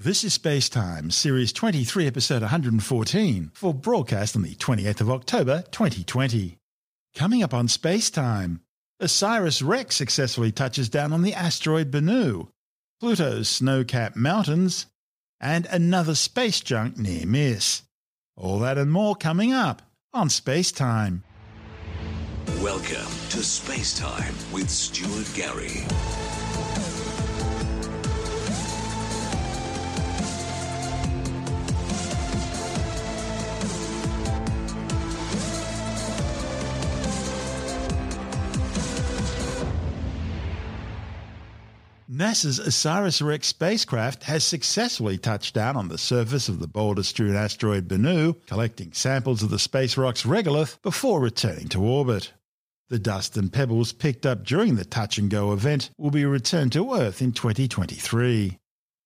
This is Space Time, Series 23, Episode 114, for broadcast on the 28th of October, 2020. Coming up on Space Time, OSIRIS-REx successfully touches down on the asteroid Bennu, Pluto's snow-capped mountains, and another space junk near miss. All that and more coming up on Space Time. Welcome to Space Time with Stuart Gary. NASA's OSIRIS-REx spacecraft has successfully touched down on the surface of the boulder-strewn asteroid Bennu, collecting samples of the space rock's regolith before returning to orbit. The dust and pebbles picked up during the touch-and-go event will be returned to Earth in 2023.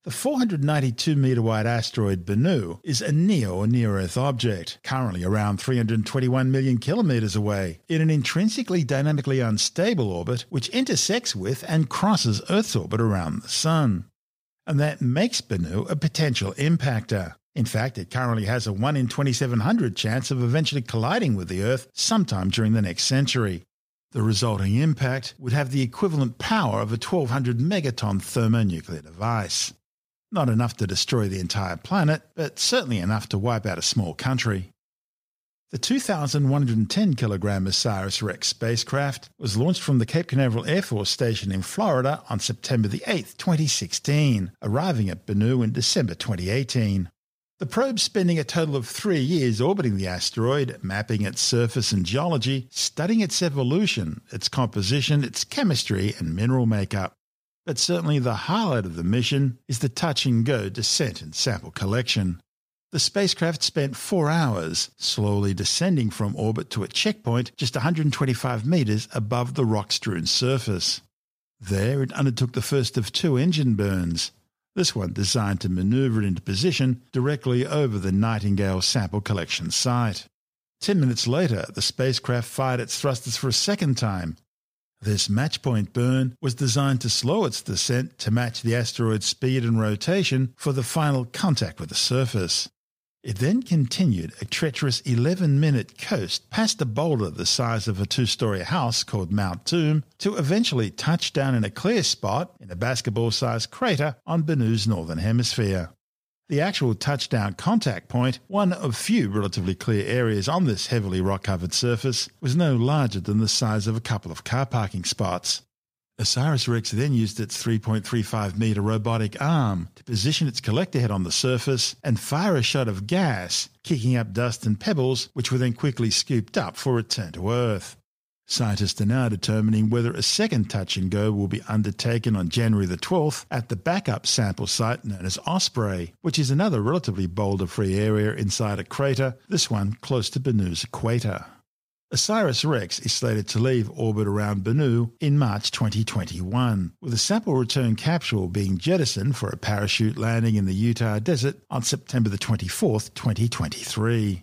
The 492-metre-wide asteroid Bennu is a Neo or near-Earth object, currently around 321 million kilometres away, in an intrinsically dynamically unstable orbit which intersects with and crosses Earth's orbit around the Sun. And that makes Bennu a potential impactor. In fact, it currently has a 1 in 2700 chance of eventually colliding with the Earth sometime during the next century. The resulting impact would have the equivalent power of a 1200 megaton thermonuclear device. Not enough to destroy the entire planet, but certainly enough to wipe out a small country. The 2,110-kilogram OSIRIS-REx spacecraft was launched from the Cape Canaveral Air Force Station in Florida on September 8, 2016, arriving at Bennu in December 2018. The probe, spending a total of 3 years orbiting the asteroid, mapping its surface and geology, studying its evolution, its composition, its chemistry and mineral makeup. But certainly the highlight of the mission is the touch-and-go descent and sample collection. The spacecraft spent 4 hours, slowly descending from orbit to a checkpoint just 125 metres above the rock-strewn surface. There it undertook the first of 2 engine burns, this one designed to manoeuvre it into position directly over the Nightingale sample collection site. 10 minutes later, the spacecraft fired its thrusters for a second time. This match-point burn was designed to slow its descent to match the asteroid's speed and rotation for the final contact with the surface. It then continued a treacherous 11-minute coast past a boulder the size of a 2-story house called Mount Doom to eventually touch down in a clear spot in a basketball-sized crater on Bennu's northern hemisphere. The actual touchdown contact point, one of few relatively clear areas on this heavily rock-covered surface, was no larger than the size of a couple of car parking spots. OSIRIS-REx then used its 3.35-metre robotic arm to position its collector head on the surface and fire a shot of gas, kicking up dust and pebbles, which were then quickly scooped up for return to Earth. Scientists are now determining whether a second touch-and-go will be undertaken on January the 12th at the backup sample site known as Osprey, which is another relatively boulder-free area inside a crater, this one close to Bennu's equator. OSIRIS-REx is slated to leave orbit around Bennu in March 2021, with a sample return capsule being jettisoned for a parachute landing in the Utah desert on September the 24th, 2023.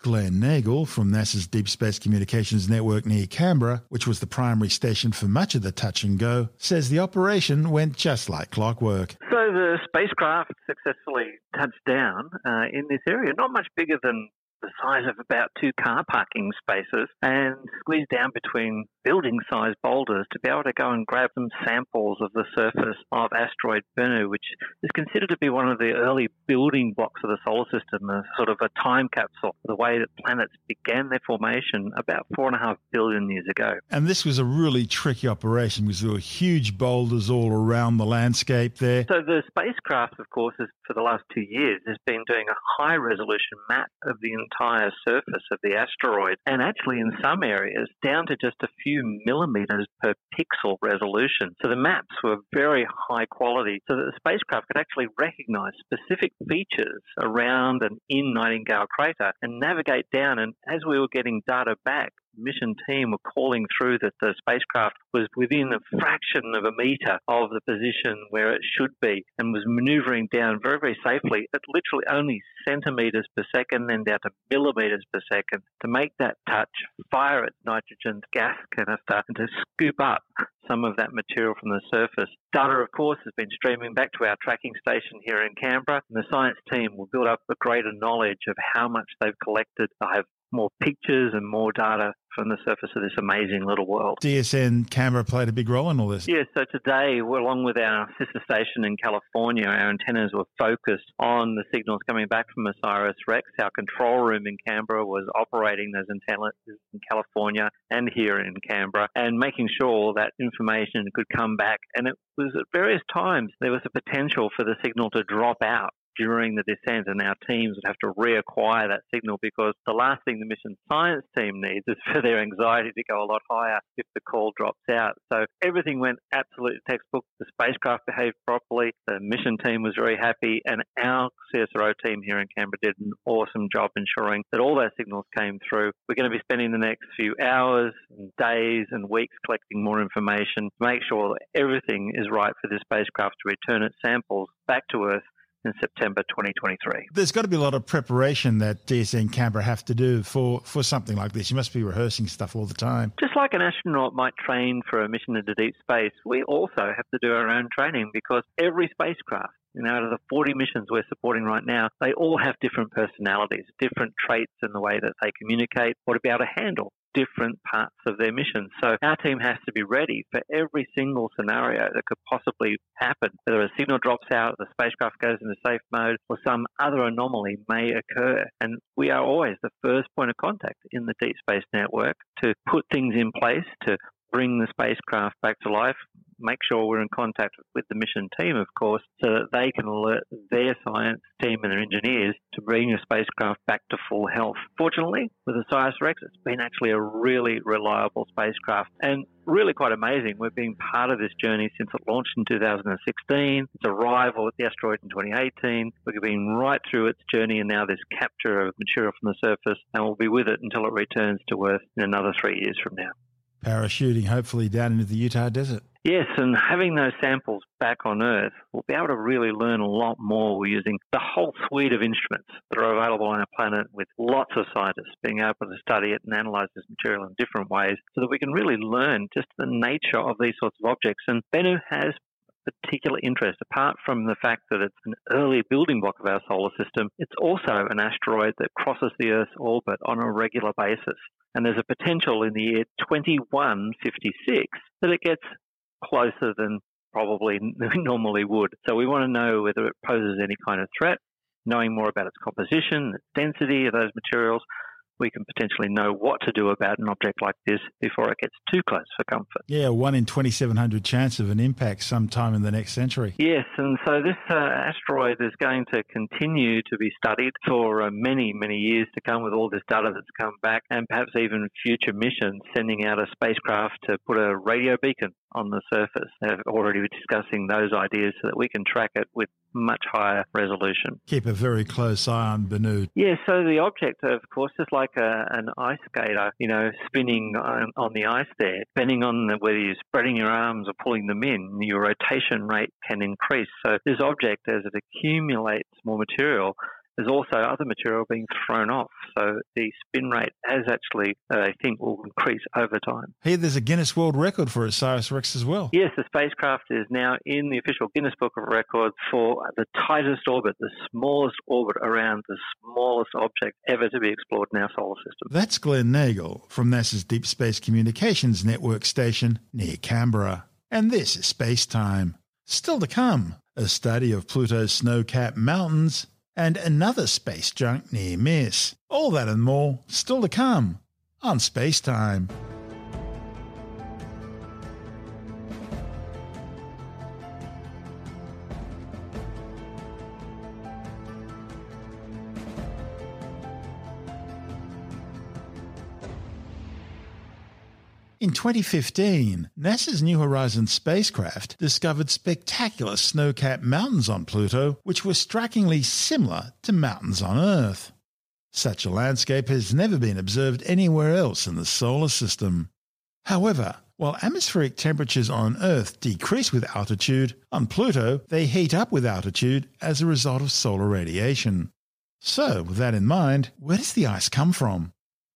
Glen Nagle from NASA's Deep Space Communications Network near Canberra, which was the primary station for much of the touch-and-go, says the operation went just like clockwork. So the spacecraft successfully touched down in this area, not much bigger than the size of about 2 car parking spaces, and squeezed down between building-sized boulders to be able to go and grab some samples of the surface of asteroid Bennu, which is considered to be one of the early building blocks of the solar system, a sort of a time capsule, the way that planets began their formation about 4.5 billion years ago. And this was a really tricky operation because there were huge boulders all around the landscape there. So the spacecraft, of course, is, for the last 2 years, has been doing a high-resolution map of the entire surface of the asteroid, and actually in some areas down to just a few millimetres per pixel resolution. So the maps were very high quality so that the spacecraft could actually recognise specific features around and in Nightingale crater and navigate down, and as we were getting data back, mission team were calling through that the spacecraft was within a fraction of a metre of the position where it should be and was manoeuvring down very, very safely at literally only centimetres per second, then down to millimetres per second to make that touch, fire at nitrogen gas canister and to scoop up some of that material from the surface. Data, of course, has been streaming back to our tracking station here in Canberra, and the science team will build up a greater knowledge of how much they've collected. I have more pictures and more data from the surface of this amazing little world. DSN Canberra played a big role in all this. Yes, so today, along with our sister station in California, our antennas were focused on the signals coming back from OSIRIS-REx. Our control room in Canberra was operating those antennas in California and here in Canberra and making sure that information could come back. And it was at various times there was a potential for the signal to drop out during the descent, and our teams would have to reacquire that signal, because the last thing the mission science team needs is for their anxiety to go a lot higher if the call drops out. So everything went absolutely textbook. The spacecraft behaved properly. The mission team was very happy, and our CSRO team here in Canberra did an awesome job ensuring that all those signals came through. We're going to be spending the next few hours, and days and weeks collecting more information to make sure that everything is right for this spacecraft to return its samples back to Earth in September 2023. There's got to be a lot of preparation that DSN Canberra have to do for something like this. You must be rehearsing stuff all the time. Just like an astronaut might train for a mission into deep space, we also have to do our own training, because every spacecraft, out of the 40 missions we're supporting right now, they all have different personalities, different traits in the way that they communicate or to be able to handle different parts of their mission. So our team has to be ready for every single scenario that could possibly happen, whether a signal drops out, the spacecraft goes into safe mode, or some other anomaly may occur. And we are always the first point of contact in the Deep Space Network to put things in place to bring the spacecraft back to life, make sure we're in contact with the mission team, of course, so that they can alert their science team and their engineers to bring the spacecraft back to full health. Fortunately, with the OSIRIS-REx, it's been actually a really reliable spacecraft and really quite amazing. We've been part of this journey since it launched in 2016, its arrival at the asteroid in 2018. We've been right through its journey, and now this capture of material from the surface, and we'll be with it until it returns to Earth in another 3 years from now. Parachuting, hopefully, down into the Utah desert. Yes, and having those samples back on Earth, we'll be able to really learn a lot more using the whole suite of instruments that are available on our planet, with lots of scientists being able to study it and analyze this material in different ways, so that we can really learn just the nature of these sorts of objects. And Bennu has particular interest. Apart from the fact that it's an early building block of our solar system, it's also an asteroid that crosses the Earth's orbit on a regular basis. And there's a potential in the year 2156 that it gets closer than probably normally would. So we want to know whether it poses any kind of threat. Knowing more about its composition, its density of those materials, we can potentially know what to do about an object like this before it gets too close for comfort. Yeah, one in 2,700 chance of an impact sometime in the next century. Yes, and so this asteroid is going to continue to be studied for many, many years to come, with all this data that's come back, and perhaps even future missions sending out a spacecraft to put a radio beacon on the surface. They've already been discussing those ideas so that we can track it with much higher resolution. Keep a very close eye on Bennu. Yeah, so the object, of course, is like an ice skater, spinning on the ice there. Depending on whether you're spreading your arms or pulling them in, your rotation rate can increase. So this object, as it accumulates more material, there's also other material being thrown off. So the spin rate has actually, I think, will increase over time. Hey, there's a Guinness World Record for OSIRIS-REx as well. Yes, the spacecraft is now in the official Guinness Book of Records for the tightest orbit, the smallest orbit around the smallest object ever to be explored in our solar system. That's Glen Nagle from NASA's Deep Space Communications Network station near Canberra. And this is Space Time. Still to come, a study of Pluto's snow-capped mountains and another space junk near miss. All that and more still to come on Space Time. In 2015, NASA's New Horizons spacecraft discovered spectacular snow-capped mountains on Pluto, which were strikingly similar to mountains on Earth. Such a landscape has never been observed anywhere else in the solar system. However, while atmospheric temperatures on Earth decrease with altitude, on Pluto they heat up with altitude as a result of solar radiation. So, with that in mind, where does the ice come from?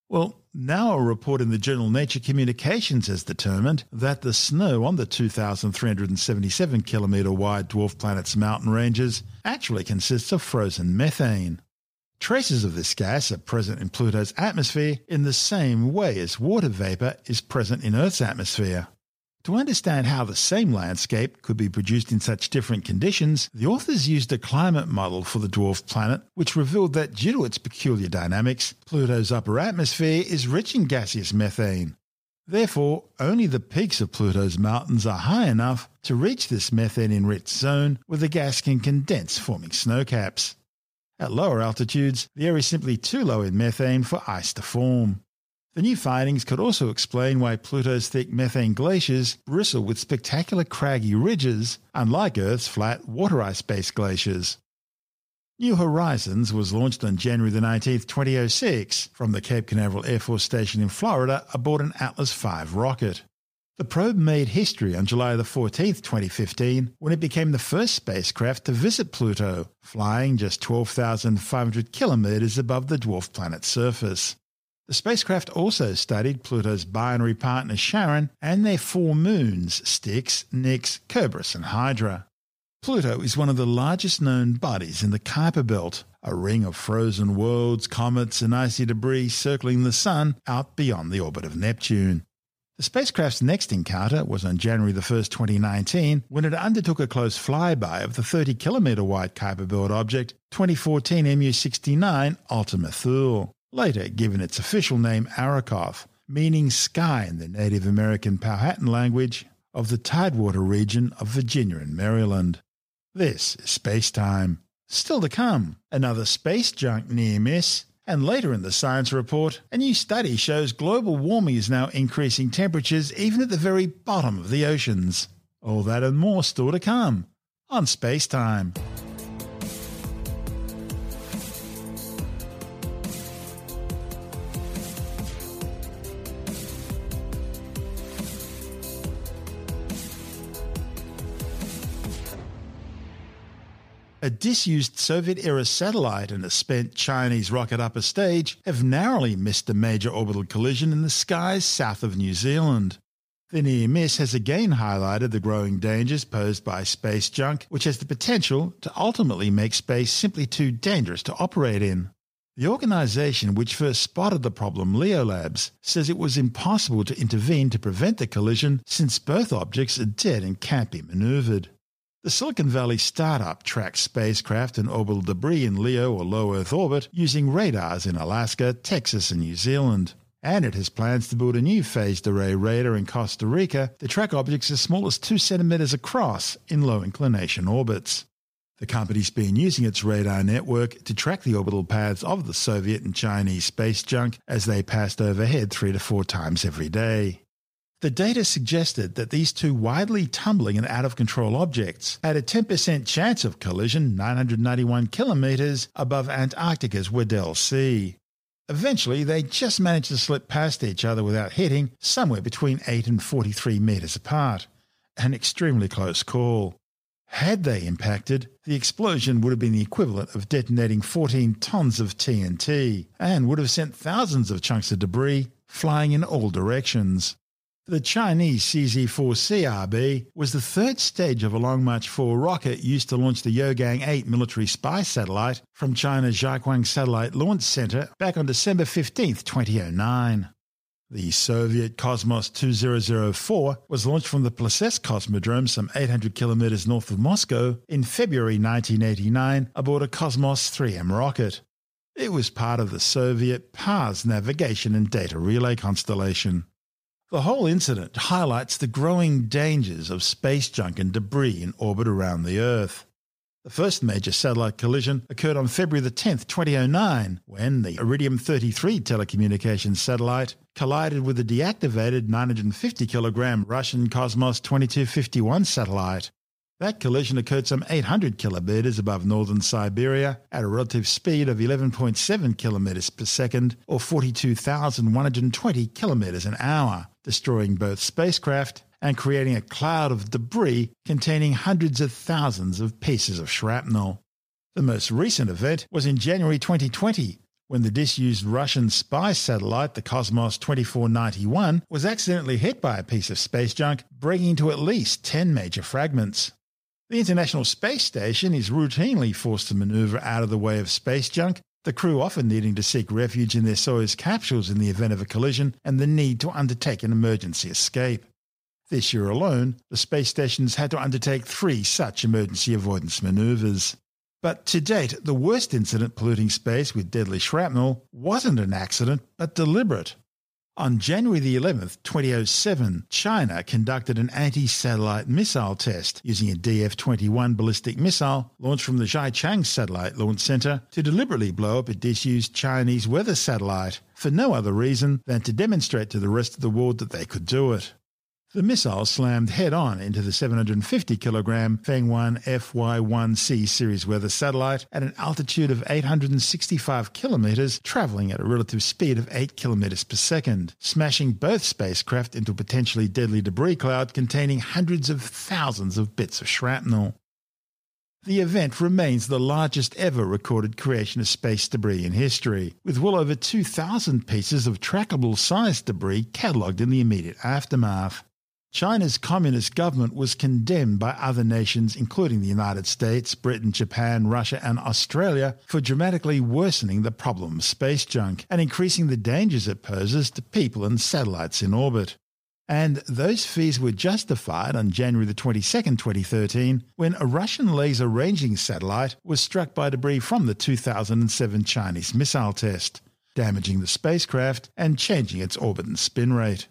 Well, now a report in the journal Nature Communications has determined that the snow on the 2,377 kilometre wide dwarf planet's mountain ranges actually consists of frozen methane. Traces of this gas are present in Pluto's atmosphere in the same way as water vapour is present in Earth's atmosphere. To understand how the same landscape could be produced in such different conditions, the authors used a climate model for the dwarf planet, which revealed that due to its peculiar dynamics, Pluto's upper atmosphere is rich in gaseous methane. Therefore, only the peaks of Pluto's mountains are high enough to reach this methane-enriched zone where the gas can condense, forming snowcaps. At lower altitudes, the air is simply too low in methane for ice to form. The new findings could also explain why Pluto's thick methane glaciers bristle with spectacular craggy ridges, unlike Earth's flat, water ice-based glaciers. New Horizons was launched on January 19, 2006, from the Cape Canaveral Air Force Station in Florida aboard an Atlas V rocket. The probe made history on July 14, 2015, when it became the first spacecraft to visit Pluto, flying just 12,500 kilometres above the dwarf planet's surface. The spacecraft also studied Pluto's binary partner Charon and their four moons, Styx, Nix, Kerberos and Hydra. Pluto is one of the largest known bodies in the Kuiper Belt, a ring of frozen worlds, comets and icy debris circling the Sun out beyond the orbit of Neptune. The spacecraft's next encounter was on January 1, 2019, when it undertook a close flyby of the 30-kilometre-wide Kuiper Belt object 2014 MU69 Ultima Thule, later given its official name Arakov, meaning sky in the Native American Powhatan language, of the Tidewater region of Virginia and Maryland. This is Space Time. Still to come, another space junk near miss. And later in the science report, a new study shows global warming is now increasing temperatures even at the very bottom of the oceans. All that and more still to come on Space Time. A disused Soviet-era satellite and a spent Chinese rocket upper stage have narrowly missed a major orbital collision in the skies south of New Zealand. The near miss has again highlighted the growing dangers posed by space junk, which has the potential to ultimately make space simply too dangerous to operate in. The organisation which first spotted the problem, LeoLabs, says it was impossible to intervene to prevent the collision since both objects are dead and can't be manoeuvred. The Silicon Valley startup tracks spacecraft and orbital debris in LEO or low Earth orbit using radars in Alaska, Texas and New Zealand. And it has plans to build a new phased array radar in Costa Rica to track objects as small as 2 centimeters across in low inclination orbits. The company's been using its radar network to track the orbital paths of the Soviet and Chinese space junk as they passed overhead 3 to 4 times every day. The data suggested that these two widely tumbling and out-of-control objects had a 10% chance of collision 991 kilometres above Antarctica's Weddell Sea. Eventually, they just managed to slip past each other without hitting, somewhere between 8 and 43 metres apart. An extremely close call. Had they impacted, the explosion would have been the equivalent of detonating 14 tons of TNT and would have sent thousands of chunks of debris flying in all directions. The Chinese CZ-4CRB was the third stage of a Long March 4 rocket used to launch the Yogang-8 military spy satellite from China's Xichang Satellite Launch Center back on December 15, 2009. The Soviet Cosmos-2004 was launched from the Plesetsk Cosmodrome some 800 kilometers north of Moscow in February 1989 aboard a Cosmos-3M rocket. It was part of the Soviet PARS navigation and data relay constellation. The whole incident highlights the growing dangers of space junk and debris in orbit around the Earth. The first major satellite collision occurred on February 10, 2009, when the Iridium-33 telecommunications satellite collided with the deactivated 950-kilogram Russian Cosmos-2051 satellite. That collision occurred some 800 kilometers above northern Siberia at a relative speed of 11.7 kilometers per second, or 42,120 kilometers an hour, destroying both spacecraft and creating a cloud of debris containing hundreds of thousands of pieces of shrapnel. The most recent event was in January 2020, when the disused Russian spy satellite, the Cosmos-2004 was accidentally hit by a piece of space junk, breaking into at least 10 major fragments. The International Space Station is routinely forced to maneuver out of the way of space junk, the crew often needing to seek refuge in their Soyuz capsules in the event of a collision and the need to undertake an emergency escape. This year alone, the space station's had to undertake 3 such emergency avoidance maneuvers. But to date, the worst incident polluting space with deadly shrapnel wasn't an accident, but deliberate. On January 11, 2007, China conducted an anti-satellite missile test using a DF-21 ballistic missile launched from the Xichang Satellite Launch Center to deliberately blow up a disused Chinese weather satellite for no other reason than to demonstrate to the rest of the world that they could do it. The missile slammed head-on into the 750-kilogram Fengwan FY-1C series weather satellite at an altitude of 865 kilometers, traveling at a relative speed of 8 kilometers per second, smashing both spacecraft into a potentially deadly debris cloud containing hundreds of thousands of bits of shrapnel. The event remains the largest ever recorded creation of space debris in history, with well over 2,000 pieces of trackable-sized debris catalogued in the immediate aftermath. China's communist government was condemned by other nations, including the United States, Britain, Japan, Russia and Australia, for dramatically worsening the problem of space junk and increasing the dangers it poses to people and satellites in orbit. And those fears were justified on January 22, 2013, when a Russian laser ranging satellite was struck by debris from the 2007 Chinese missile test, damaging the spacecraft and changing its orbit and spin rate.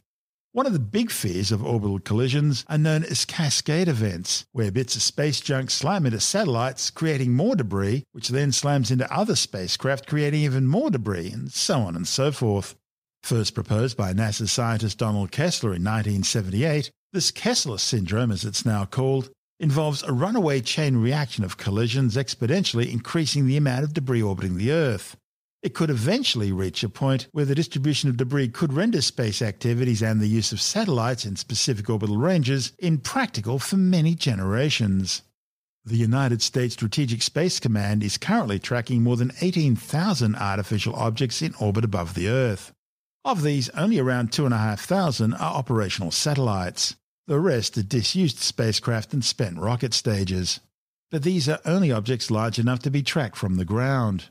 One of the big fears of orbital collisions are known as cascade events, where bits of space junk slam into satellites, creating more debris, which then slams into other spacecraft, creating even more debris, and so on and so forth. First proposed by NASA scientist Donald Kessler in 1978, this Kessler syndrome, as it's now called, involves a runaway chain reaction of collisions exponentially increasing the amount of debris orbiting the Earth. It could eventually reach a point where the distribution of debris could render space activities and the use of satellites in specific orbital ranges impractical for many generations. The United States Strategic Space Command is currently tracking more than 18,000 artificial objects in orbit above the Earth. Of these, only around 2,500 are operational satellites. The rest are disused spacecraft and spent rocket stages. But these are only objects large enough to be tracked from the ground.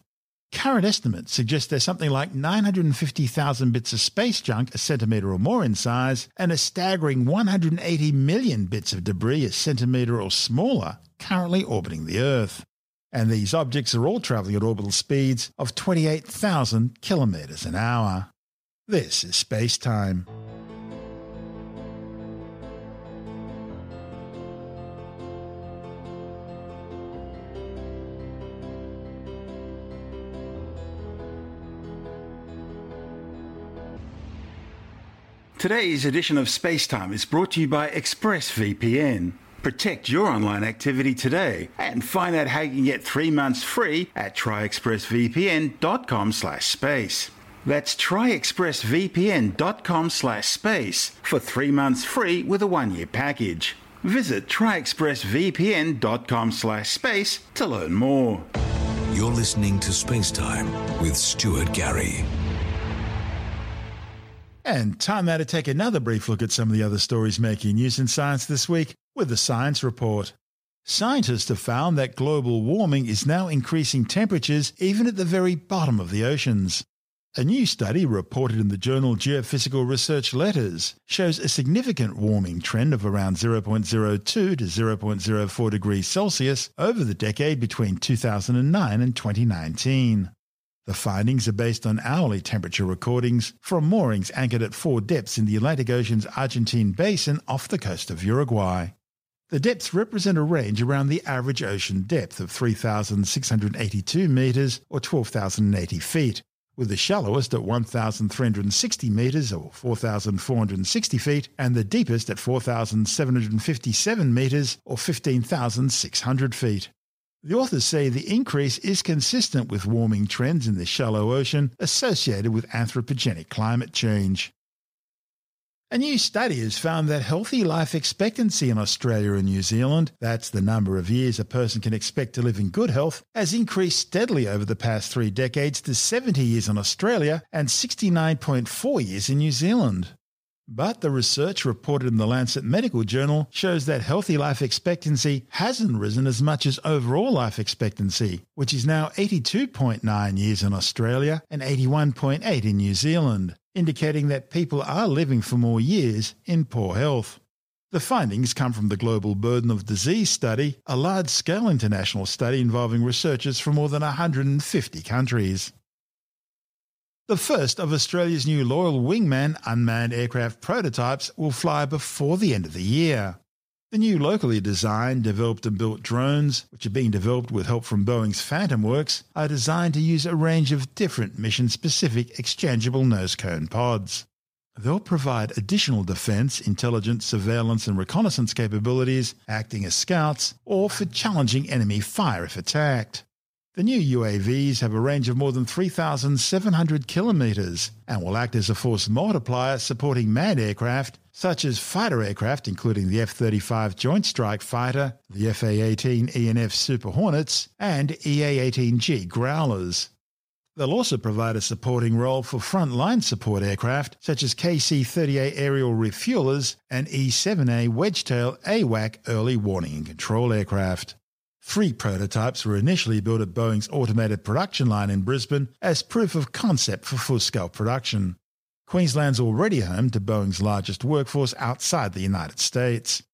Current estimates suggest there's something like 950,000 bits of space junk a centimetre or more in size, and a staggering 180 million bits of debris a centimetre or smaller currently orbiting the Earth. And these objects are all travelling at orbital speeds of 28,000 kilometres an hour. This is Space Time. Today's edition of Spacetime is brought to you by ExpressVPN. Protect your online activity today and find out how you can get 3 months free at tryexpressvpn.com/space. That's tryexpressvpn.com/space for 3 months free with a one-year package. Visit tryexpressvpn.com/space to learn more. You're listening to Spacetime with Stuart Gary. And time now to take another brief look at some of the other stories making news in science this week with the Science Report. Scientists have found that global warming is now increasing temperatures even at the very bottom of the oceans. A new study reported in the journal Geophysical Research Letters shows a significant warming trend of around 0.02 to 0.04 degrees Celsius over the decade between 2009 and 2019. The findings are based on hourly temperature recordings from moorings anchored at 4 depths in the Atlantic Ocean's Argentine basin off the coast of Uruguay. The depths represent a range around the average ocean depth of 3,682 metres or 12,080 feet, with the shallowest at 1,360 metres or 4,460 feet and the deepest at 4,757 metres or 15,600 feet. The authors say the increase is consistent with warming trends in the shallow ocean associated with anthropogenic climate change. A new study has found that healthy life expectancy in Australia and New Zealand, that's the number of years a person can expect to live in good health, has increased steadily over the past 3 decades to 70 years in Australia and 69.4 years in New Zealand. But the research reported in the Lancet Medical Journal shows that healthy life expectancy hasn't risen as much as overall life expectancy, which is now 82.9 years in Australia and 81.8 in New Zealand, indicating that people are living for more years in poor health. The findings come from the Global Burden of Disease Study, a large-scale international study involving researchers from more than 150 countries. The first of Australia's new Loyal Wingman unmanned aircraft prototypes will fly before the end of the year. The new locally designed, developed and built drones, which are being developed with help from Boeing's Phantom Works, are designed to use a range of different mission-specific exchangeable nose-cone pods. They'll provide additional defence, intelligence, surveillance and reconnaissance capabilities, acting as scouts, or for challenging enemy fire if attacked. The new UAVs have a range of more than 3,700 kilometres and will act as a force multiplier supporting manned aircraft such as fighter aircraft including the F-35 Joint Strike Fighter, the F/A-18 ENF Super Hornets and EA-18G Growlers. They'll also provide a supporting role for front-line support aircraft such as KC-38 aerial refuelers and E-7A Wedgetail AWAC early warning and control aircraft. 3 prototypes were initially built at Boeing's automated production line in Brisbane as proof of concept for full-scale production. Queensland's already home to Boeing's largest workforce outside the United States.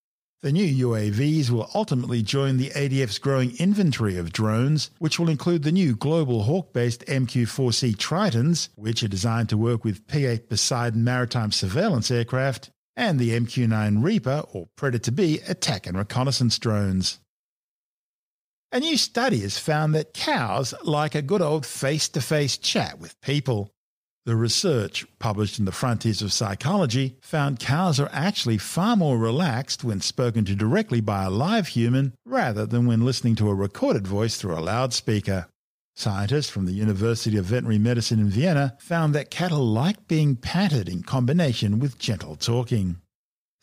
The new UAVs will ultimately join the ADF's growing inventory of drones, which will include the new Global Hawk-based MQ-4C Tritons, which are designed to work with P-8 Poseidon maritime surveillance aircraft, and the MQ-9 Reaper or Predator B attack and reconnaissance drones. A new study has found that cows like a good old face-to-face chat with people. The research, published in the Frontiers of Psychology, found cows are actually far more relaxed when spoken to directly by a live human rather than when listening to a recorded voice through a loudspeaker. Scientists from the University of Veterinary Medicine in Vienna found that cattle like being patted in combination with gentle talking.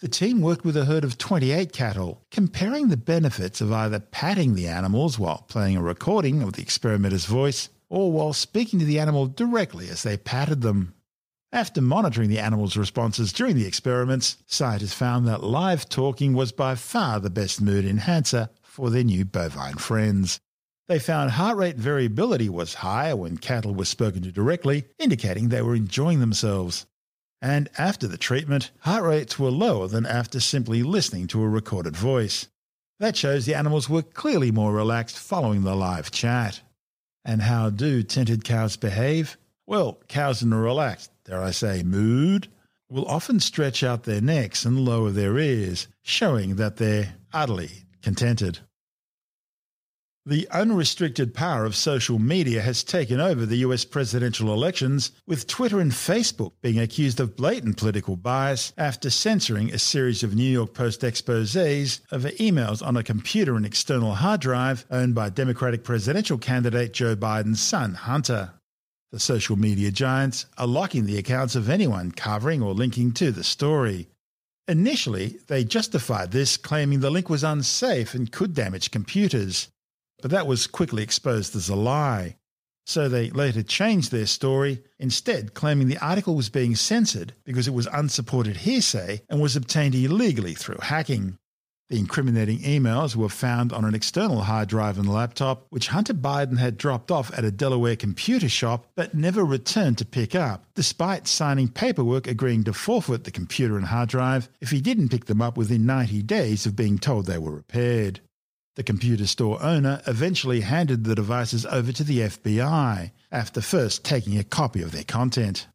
The team worked with a herd of 28 cattle, comparing the benefits of either patting the animals while playing a recording of the experimenter's voice or while speaking to the animal directly as they patted them. After monitoring the animal's responses during the experiments, scientists found that live talking was by far the best mood enhancer for their new bovine friends. They found heart rate variability was higher when cattle were spoken to directly, indicating they were enjoying themselves. And after the treatment, heart rates were lower than after simply listening to a recorded voice. That shows the animals were clearly more relaxed following the live chat. And how do tinted cows behave? Well, cows in a relaxed, dare I say, mood, will often stretch out their necks and lower their ears, showing that they're utterly contented. The unrestricted power of social media has taken over the US presidential elections, with Twitter and Facebook being accused of blatant political bias after censoring a series of New York Post exposés of emails on a computer and external hard drive owned by Democratic presidential candidate Joe Biden's son, Hunter. The social media giants are locking the accounts of anyone covering or linking to the story. Initially, they justified this, claiming the link was unsafe and could damage computers. But that was quickly exposed as a lie. So they later changed their story, instead claiming the article was being censored because it was unsupported hearsay and was obtained illegally through hacking. The incriminating emails were found on an external hard drive in the laptop, which Hunter Biden had dropped off at a Delaware computer shop but never returned to pick up, despite signing paperwork agreeing to forfeit the computer and hard drive if he didn't pick them up within 90 days of being told they were repaired. The computer store owner eventually handed the devices over to the FBI, after first taking a copy of their content.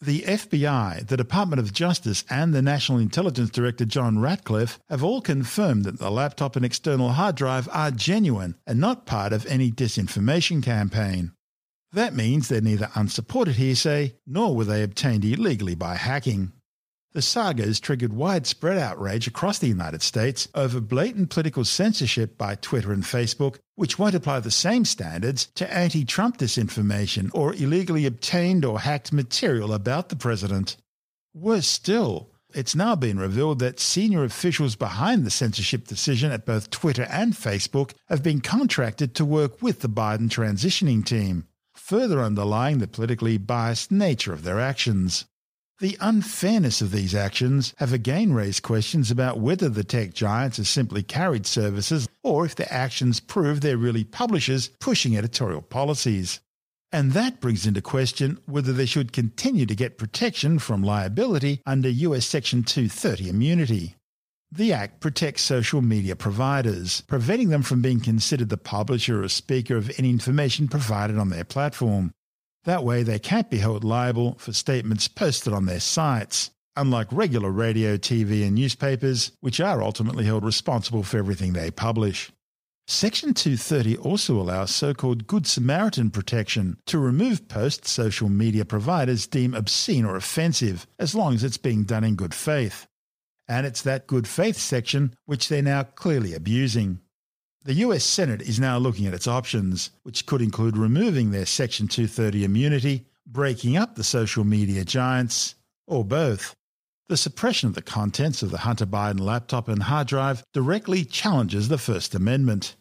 The FBI, the Department of Justice and the National Intelligence Director John Ratcliffe have all confirmed that the laptop and external hard drive are genuine and not part of any disinformation campaign. That means they're neither unsupported hearsay, nor were they obtained illegally by hacking. The sagas triggered widespread outrage across the United States over blatant political censorship by Twitter and Facebook, which won't apply the same standards to anti-Trump disinformation or illegally obtained or hacked material about the president. Worse still, it's now been revealed that senior officials behind the censorship decision at both Twitter and Facebook have been contracted to work with the Biden transitioning team, further underlying the politically biased nature of their actions. The unfairness of these actions have again raised questions about whether the tech giants have simply carried services or if their actions prove they're really publishers pushing editorial policies. And that brings into question whether they should continue to get protection from liability under US Section 230 immunity. The Act protects social media providers, preventing them from being considered the publisher or speaker of any information provided on their platform. That way they can't be held liable for statements posted on their sites, unlike regular radio, TV and newspapers, which are ultimately held responsible for everything they publish. Section 230 also allows so-called Good Samaritan protection to remove posts social media providers deem obscene or offensive, as long as it's being done in good faith. And it's that good faith section which they're now clearly abusing. The US Senate is now looking at its options, which could include removing their Section 230 immunity, breaking up the social media giants, or both. The suppression of the contents of the Hunter Biden laptop and hard drive directly challenges the First Amendment.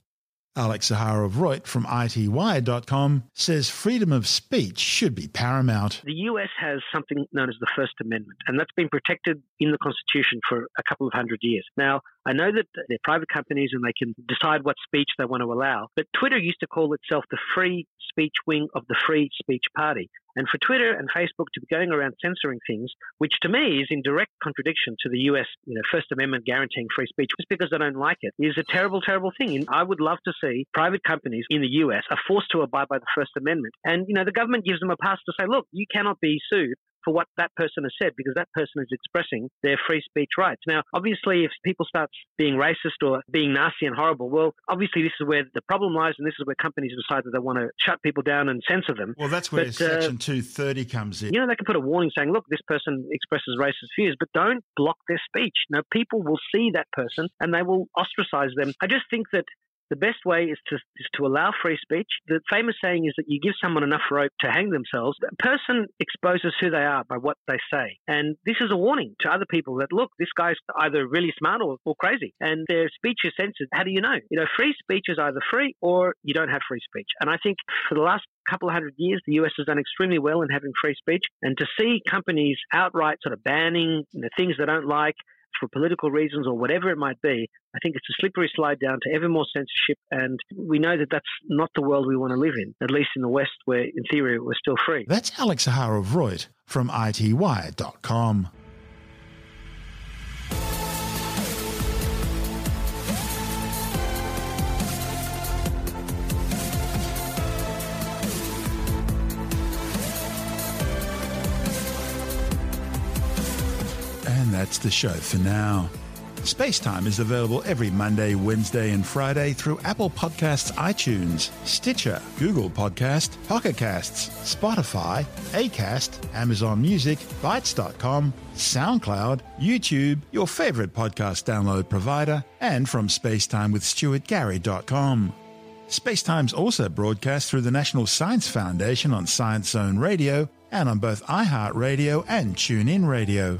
Alex Zaharov-Reut from ITWire.com says freedom of speech should be paramount. The US has something known as the First Amendment, and that's been protected in the Constitution for a couple of hundred years. Now, I know that they're private companies and they can decide what speech they want to allow, but Twitter used to call itself the free speech wing of the Free Speech Party. And for Twitter and Facebook to be going around censoring things, which to me is in direct contradiction to the US First Amendment guaranteeing free speech, just because they don't like it, is a terrible, terrible thing. And I would love to see private companies in the US are forced to abide by the First Amendment. And, the government gives them a pass to say, look, you cannot be sued for what that person has said, because that person is expressing their free speech rights. Now, obviously, if people start being racist or being nasty and horrible, well, obviously, this is where the problem lies, and this is where companies decide that they want to shut people down and censor them. Well, that's where Section 230 comes in. They can put a warning saying, look, this person expresses racist views, but don't block their speech. Now, people will see that person, and they will ostracize them. I just think that the best way is to allow free speech. The famous saying is that you give someone enough rope to hang themselves. A person exposes who they are by what they say. And this is a warning to other people that, look, this guy's either really smart or crazy. And their speech is censored. How do you know? Free speech is either free or you don't have free speech. And I think for the last couple of hundred years, the US has done extremely well in having free speech. And to see companies outright sort of banning things they don't like, for political reasons or whatever it might be, I think it's a slippery slide down to ever more censorship. And we know that that's not the world we want to live in, at least in the West, where in theory we're still free. That's Alex Zaharov-Reut from ITWire.com. That's the show for now. Spacetime is available every Monday, Wednesday and Friday through Apple Podcasts, iTunes, Stitcher, Google Podcast, Pocket Casts, Spotify, Acast, Amazon Music, Bytes.com, SoundCloud, YouTube, your favorite podcast download provider, and from spacetimewithstuartgarry.com. Spacetime's also broadcast through the National Science Foundation on Science Zone Radio and on both iHeartRadio and TuneIn Radio.